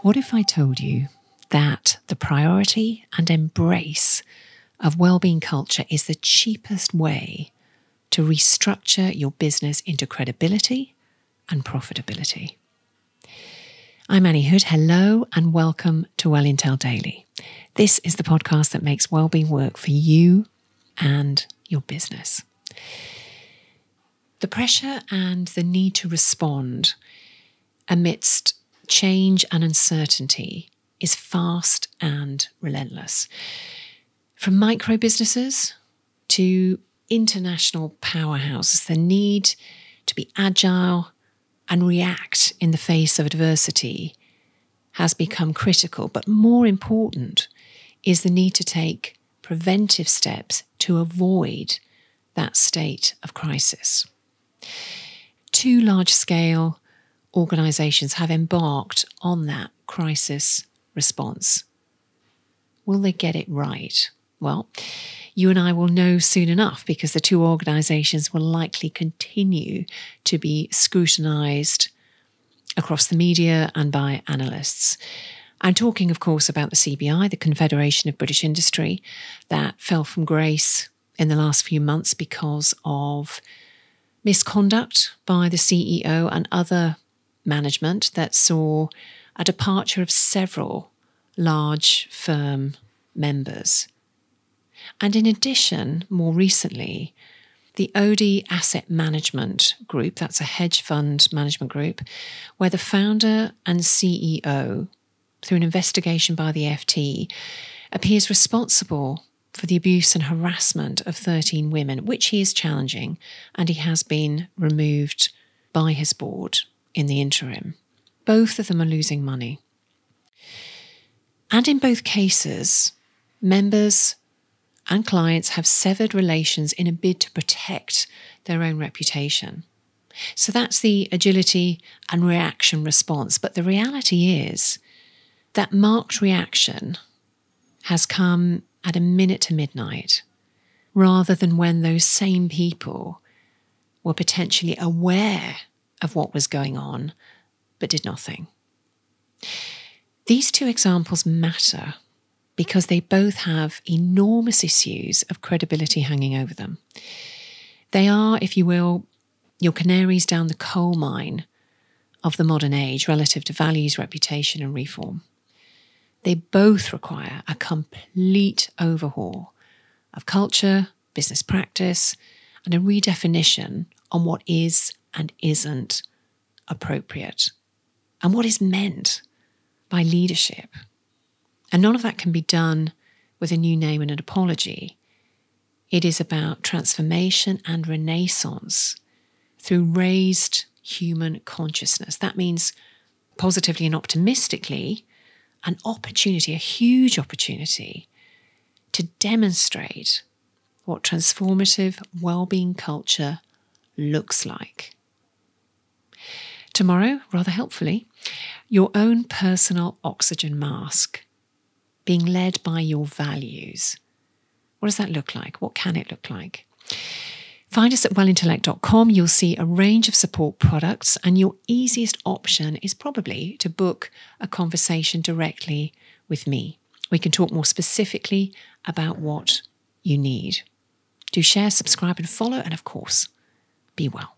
What if I told you that the priority and embrace of well-being culture is the cheapest way to restructure your business into credibility and profitability? I'm Anni Hood. Hello and welcome to Well Intel Daily. This is the podcast that makes well-being work for you and your business. The pressure and the need to respond amidst change and uncertainty is fast and relentless. From micro businesses to international powerhouses, the need to be agile and react in the face of adversity has become critical. But more important is the need to take preventive steps to avoid that state of crisis. Two large-scale organisations have embarked on that crisis response. Will they get it right? Well, you and I will know soon enough, because the two organisations will likely continue to be scrutinised across the media and by analysts. I'm talking, of course, about the CBI, the Confederation of British Industry, that fell from grace in the last few months because of misconduct by the CEO and other management that saw a departure of several large firm members. And in addition, more recently, the Odey Asset Management Group, that's a hedge fund management group, where the founder and CEO, through an investigation by the FT, appears responsible for the abuse and harassment of 13 women, which he is challenging, and he has been removed by his board in the interim. Both of them are losing money. And in both cases, members and clients have severed relations in a bid to protect their own reputation. So that's the agility and reaction response. But the reality is that marked reaction has come at a minute to midnight, rather than when those same people were potentially aware of what was going on, but did nothing. These two examples matter because they both have enormous issues of credibility hanging over them. They are, if you will, your canaries down the coal mine of the modern age relative to values, reputation, and reform. They both require a complete overhaul of culture, business practice, and a redefinition on what is and isn't appropriate, and what is meant by leadership. And none of that can be done with a new name and an apology. It is about transformation and renaissance through raised human consciousness. That means positively and optimistically, an opportunity, a huge opportunity, to demonstrate what transformative well-being culture looks like. Tomorrow, rather helpfully, your own personal oxygen mask, being led by your values. What does that look like? What can it look like? Find us at wellintellect.com. You'll see a range of support products, and your easiest option is probably to book a conversation directly with me. We can talk more specifically about what you need. Do share, subscribe, and follow, and of course, be well.